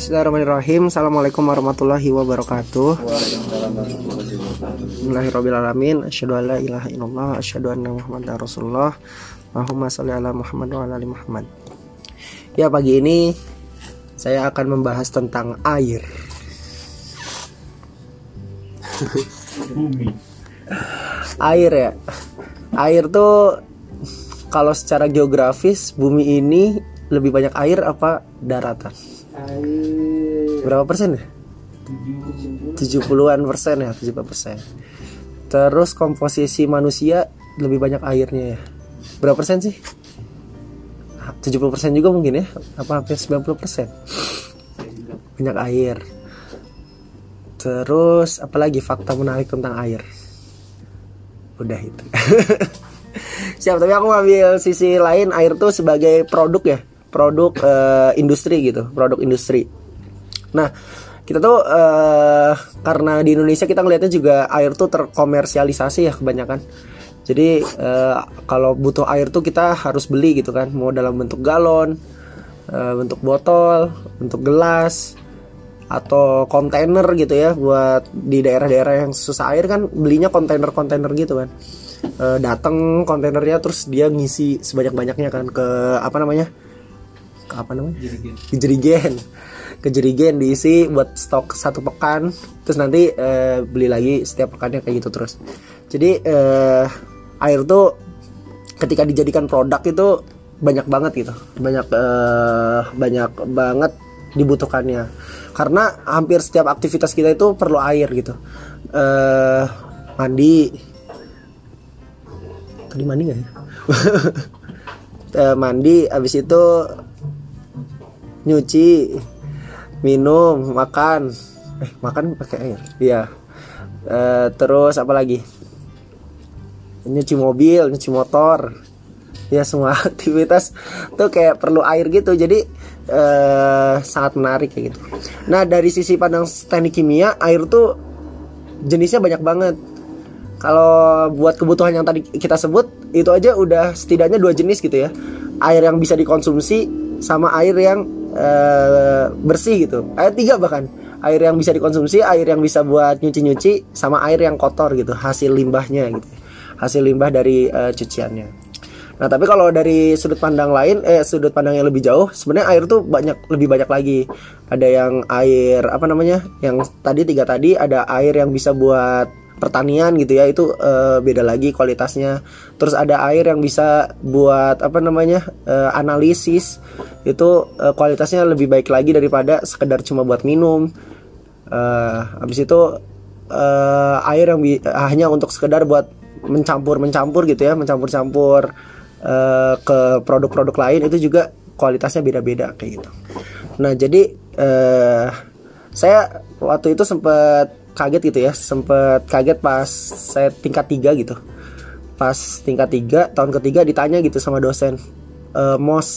Bismillahirrahmanirrahim. Assalamualaikum warahmatullahi wabarakatuh. Bismillahirrahmanirrahim. Asyhadu an la ilaha illallah, asyhadu anna Muhammadar Rasulullah. Allahumma shalli ala Muhammad wa ala ali Muhammad. Ya, pagi ini saya akan membahas tentang air. Air ya. Air tuh kalau secara geografis bumi ini lebih banyak air apa daratan? Air. Berapa persen ya? 70-an persen ya, 70%. Terus komposisi manusia lebih banyak airnya ya. Berapa persen sih? 70% juga mungkin ya, apa hampir 90%. Banyak air. Terus apalagi fakta menarik tentang air? Udah itu. Siap, tapi aku ambil sisi lain, air tuh sebagai produk ya. Produk industri gitu, produk industri. Nah, kita tuh karena di Indonesia kita ngelihatnya juga air tuh terkomersialisasi ya kebanyakan. Jadi kalau butuh air tuh kita harus beli gitu kan, mau dalam bentuk galon, bentuk botol, bentuk gelas, atau kontainer gitu ya. Buat di daerah-daerah yang susah air kan belinya kontainer-kontainer gitu kan. Datang kontainernya terus dia ngisi sebanyak-banyaknya kan ke apa namanya ke jerigen diisi buat stok satu pekan, terus nanti beli lagi setiap pekannya kayak gitu terus. Jadi air tuh ketika dijadikan produk itu banyak banget gitu, banyak banget dibutuhkannya, karena hampir setiap aktivitas kita itu perlu air gitu. Mandi nggak ya? Mandi, abis itu nyuci, minum, makan pakai air ya. Terus apa lagi, nyuci mobil, nyuci motor ya, semua aktivitas tuh kayak perlu air gitu. Jadi sangat menarik kayak gitu. Nah, dari sisi pandang teknik kimia, air tuh jenisnya banyak banget. Kalau buat kebutuhan yang tadi kita sebut itu aja udah setidaknya 2 jenis gitu ya, air yang bisa dikonsumsi sama air yang bersih gitu. Air 3 bahkan. Air yang bisa dikonsumsi, air yang bisa buat nyuci-nyuci, sama air yang kotor gitu, hasil limbahnya gitu. Hasil limbah dari cuciannya. Nah, tapi kalau dari sudut pandang lain, sudut pandang yang lebih jauh, sebenarnya air tuh lebih banyak lagi. Ada yang air apa namanya? Yang tadi 3 tadi, ada air yang bisa buat pertanian gitu ya, itu beda lagi kualitasnya. Terus ada air yang bisa buat apa namanya analisis, itu kualitasnya lebih baik lagi daripada sekedar cuma buat minum. Habis itu air yang hanya untuk sekedar buat mencampur gitu ya, mencampur-campur ke produk-produk lain, itu juga kualitasnya beda-beda kayak gitu. Nah, jadi saya waktu itu sempat kaget pas saya tingkat 3 gitu. Pas tingkat 3 tahun ketiga ditanya gitu sama dosen, most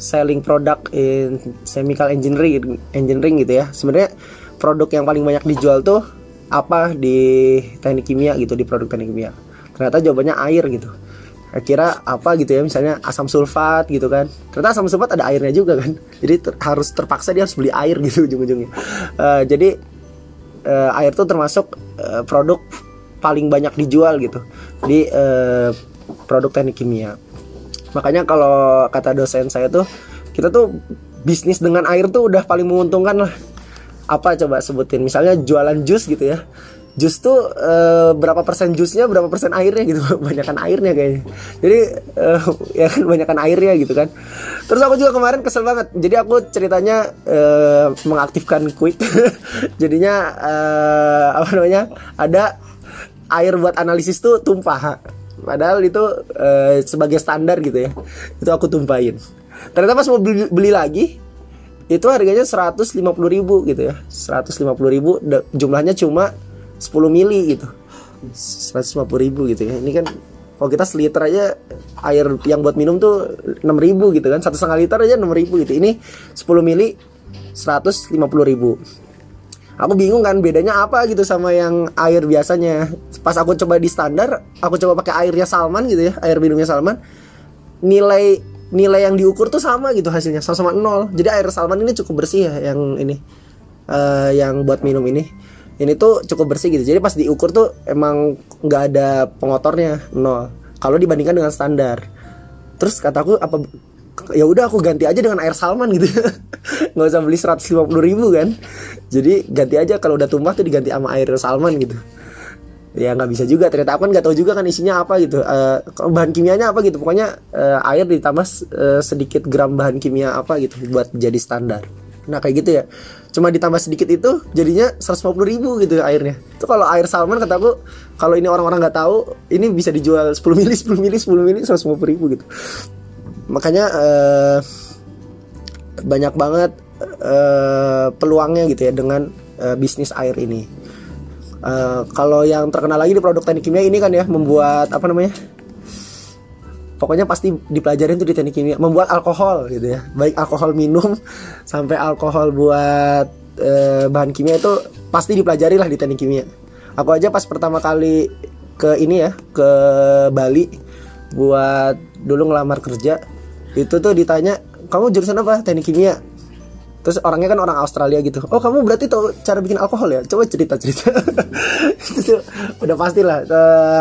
selling product in chemical engineering gitu ya. Sebenarnya produk yang paling banyak dijual tuh apa di teknik kimia gitu, di produk teknik kimia. Ternyata jawabannya air gitu. Kira apa gitu ya, misalnya asam sulfat gitu kan, ternyata asam sulfat ada airnya juga kan. Jadi terpaksa dia harus beli air gitu ujung-ujungnya. Jadi air tuh termasuk produk paling banyak dijual gitu di produk teknik kimia. Makanya kalau kata dosen saya tuh, kita tuh bisnis dengan air tuh udah paling menguntungkan lah. Apa coba sebutin, misalnya jualan jus gitu ya. Jus tuh berapa persen jusnya, berapa persen airnya gitu. Banyakan airnya kayaknya. Jadi ya kan, banyakan airnya gitu kan. Terus aku juga kemarin kesel banget. Jadi aku ceritanya mengaktifkan quick. Jadinya ada air buat analisis tuh tumpah. Padahal itu sebagai standar gitu ya. Itu aku tumpahin. Ternyata pas mau beli lagi itu harganya 150.000 gitu ya. 150.000 jumlahnya cuma 10 mili gitu, 150.000 gitu ya. Ini kan kalau kita seliter aja air yang buat minum tuh 6.000 gitu kan, 1,5 liter aja 6.000 gitu. Ini 10 mili 150.000. Aku bingung kan bedanya apa gitu sama yang air biasanya. Pas aku coba di standar, aku coba pakai airnya Salman gitu ya, air minumnya Salman, nilai nilai yang diukur tuh sama gitu hasilnya, sama-sama 0. Jadi air Salman ini cukup bersih ya, yang ini yang buat minum ini tuh cukup bersih gitu. Jadi pas diukur tuh emang nggak ada pengotornya, 0. Kalau dibandingkan dengan standar. Terus kataku apa, ya udah aku ganti aja dengan air Salman gitu. Nggak usah beli 150.000 kan. Jadi ganti aja, kalau udah tumpah tuh diganti sama air Salman gitu. Ya nggak bisa juga, ternyata aku kan nggak tahu juga kan isinya apa gitu, bahan kimianya apa gitu. Pokoknya air ditambah sedikit gram bahan kimia apa gitu buat jadi standar. Nah kayak gitu ya, cuma ditambah sedikit itu jadinya 150.000 gitu airnya. Itu kalau air Salman kataku, kalau ini orang-orang nggak tahu, ini bisa dijual 10 mili 150.000 gitu. Makanya banyak banget peluangnya gitu ya dengan bisnis air ini. Kalau yang terkenal lagi di produk teknik kimia ini kan ya, membuat apa namanya, pokoknya pasti dipelajarin tuh di teknik kimia, membuat alkohol gitu ya, baik alkohol minum sampai alkohol buat bahan kimia itu pasti dipelajari lah di teknik kimia. Aku aja pas pertama kali ke ini ya, ke Bali buat dulu ngelamar kerja, itu tuh ditanya, kamu jurusan apa? Teknik kimia. Terus orangnya kan orang Australia gitu. Oh kamu berarti tahu cara bikin alkohol ya? Coba cerita. Itu udah pastilah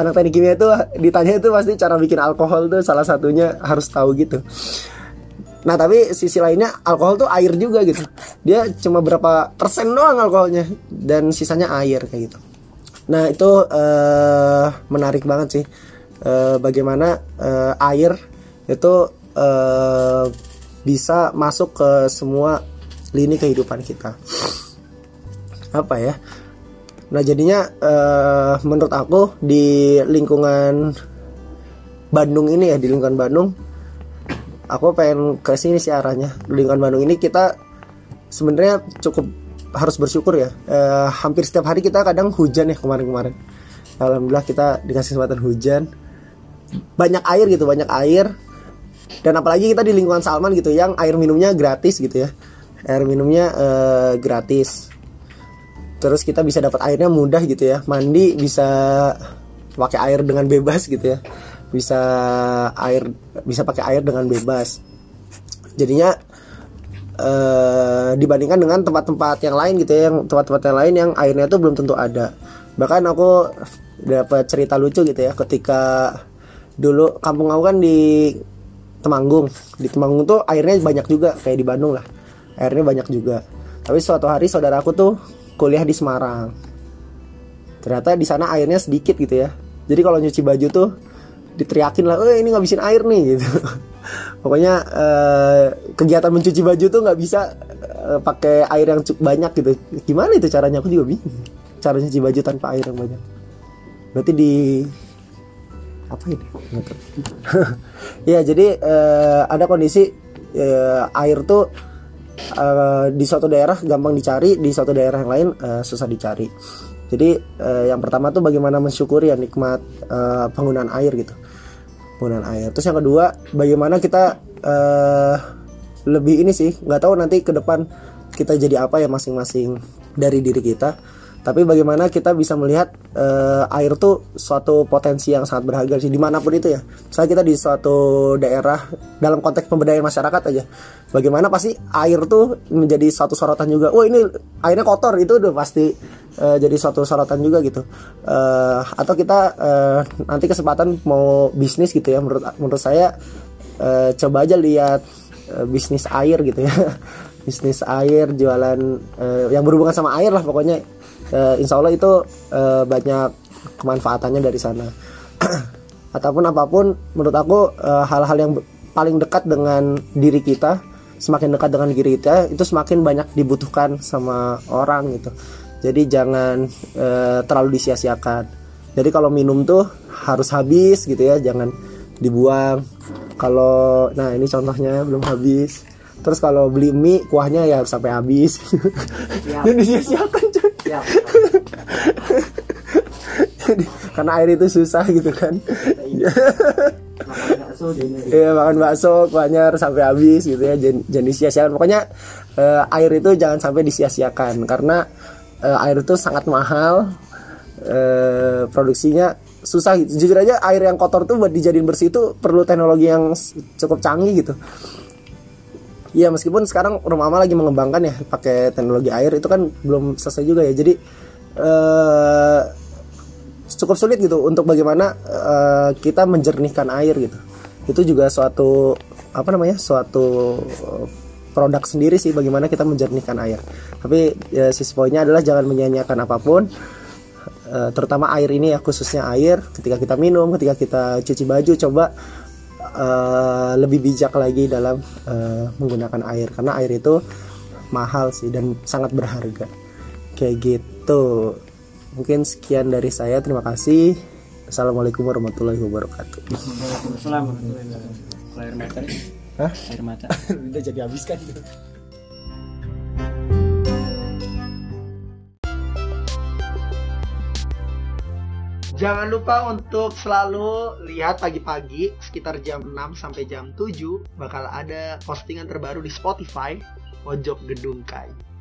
anak teknik kimia itu ditanya itu pasti cara bikin alkohol tuh salah satunya harus tahu gitu. Nah tapi sisi lainnya alkohol tuh air juga gitu. Dia cuma berapa persen doang alkoholnya dan sisanya air kayak gitu. Nah itu menarik banget sih, bagaimana air itu bisa masuk ke semua lini kehidupan kita. Apa ya? Nah jadinya menurut aku di lingkungan Bandung ini ya, di lingkungan Bandung, aku pengen ke sini sih arahnya. Di lingkungan Bandung ini kita sebenarnya cukup harus bersyukur ya. Hampir setiap hari kita kadang hujan ya, kemarin-kemarin. Alhamdulillah kita dikasih kesempatan hujan, banyak air gitu, banyak air. Dan apalagi kita di lingkungan Salman gitu, yang air minumnya gratis gitu ya. Air minumnya gratis. Terus kita bisa dapat airnya mudah gitu ya. Mandi bisa pakai air dengan bebas gitu ya. Bisa pakai air dengan bebas. Jadinya dibandingkan dengan tempat-tempat yang lain gitu ya, yang airnya tuh belum tentu ada. Bahkan aku dapat cerita lucu gitu ya, ketika dulu kampung aku kan di Temanggung tuh airnya banyak juga kayak di Bandung lah. Airnya banyak juga. Tapi suatu hari saudaraku tuh kuliah di Semarang. Ternyata di sana airnya sedikit gitu ya. Jadi kalau nyuci baju tuh diteriakin lah, ini ngabisin air nih gitu. Pokoknya kegiatan mencuci baju tuh nggak bisa pakai air yang cukup banyak gitu. Gimana itu caranya? Aku juga bingung. Cara nyuci baju tanpa air yang banyak. Berarti di apa ini? Ya jadi ada kondisi air tuh di suatu daerah gampang dicari, di suatu daerah yang lain susah dicari. Jadi yang pertama tuh bagaimana mensyukuri ya nikmat penggunaan air gitu, penggunaan air. Terus yang kedua bagaimana kita lebih ini sih, nggak tahu nanti ke depan kita jadi apa ya masing-masing dari diri kita. Tapi bagaimana kita bisa melihat air tuh suatu potensi yang sangat berharga sih dimanapun itu ya. Misalnya kita di suatu daerah dalam konteks pemberdayaan masyarakat aja, bagaimana pasti air tuh menjadi suatu sorotan juga. Wah ini airnya kotor, itu udah pasti jadi suatu sorotan juga gitu. Atau kita nanti kesempatan mau bisnis gitu ya, menurut saya coba aja lihat bisnis air gitu ya. Bisnis air, jualan yang berhubungan sama air lah pokoknya. Insya Allah itu banyak kemanfaatannya dari sana. Ataupun apapun, menurut aku hal-hal yang paling dekat dengan diri kita, semakin dekat dengan diri kita itu semakin banyak dibutuhkan sama orang gitu. Jadi jangan terlalu disia-siakan. Jadi kalau minum tuh harus habis gitu ya, jangan dibuang. Kalau, nah ini contohnya belum habis. Terus kalau beli mie, kuahnya ya sampai habis. Jadi disia-siakan cuy. Jadi, karena air itu susah gitu kan. Iya makan bakso kuahnya harus sampai habis gitu ya, jangan disia-siakan. Pokoknya air itu jangan sampai disia-siakan, karena air itu sangat mahal, produksinya susah gitu. Jujur aja air yang kotor tuh buat dijadiin bersih itu perlu teknologi yang cukup canggih gitu. Ya meskipun sekarang rumah mama lagi mengembangkan ya pakai teknologi air, itu kan belum selesai juga ya. Jadi cukup sulit gitu untuk bagaimana kita menjernihkan air gitu. Itu juga suatu apa namanya, suatu produk sendiri sih bagaimana kita menjernihkan air. Tapi ya, sisi poinnya adalah jangan menyia-nyiakan apapun, terutama air ini ya, khususnya air. Ketika kita minum, ketika kita cuci baju, coba lebih bijak lagi dalam menggunakan air, karena air itu mahal sih dan sangat berharga. Kayak gitu. Mungkin sekian dari saya, terima kasih. Assalamualaikum warahmatullahi wabarakatuh. Waalaikumsalam warahmatullahi wabarakatuh. Air mata. Hah? Air mata. Udah jadi habis kan. Jangan lupa untuk selalu lihat pagi-pagi sekitar jam 6 sampai jam 7 bakal ada postingan terbaru di Spotify Pojok Gedung Kai.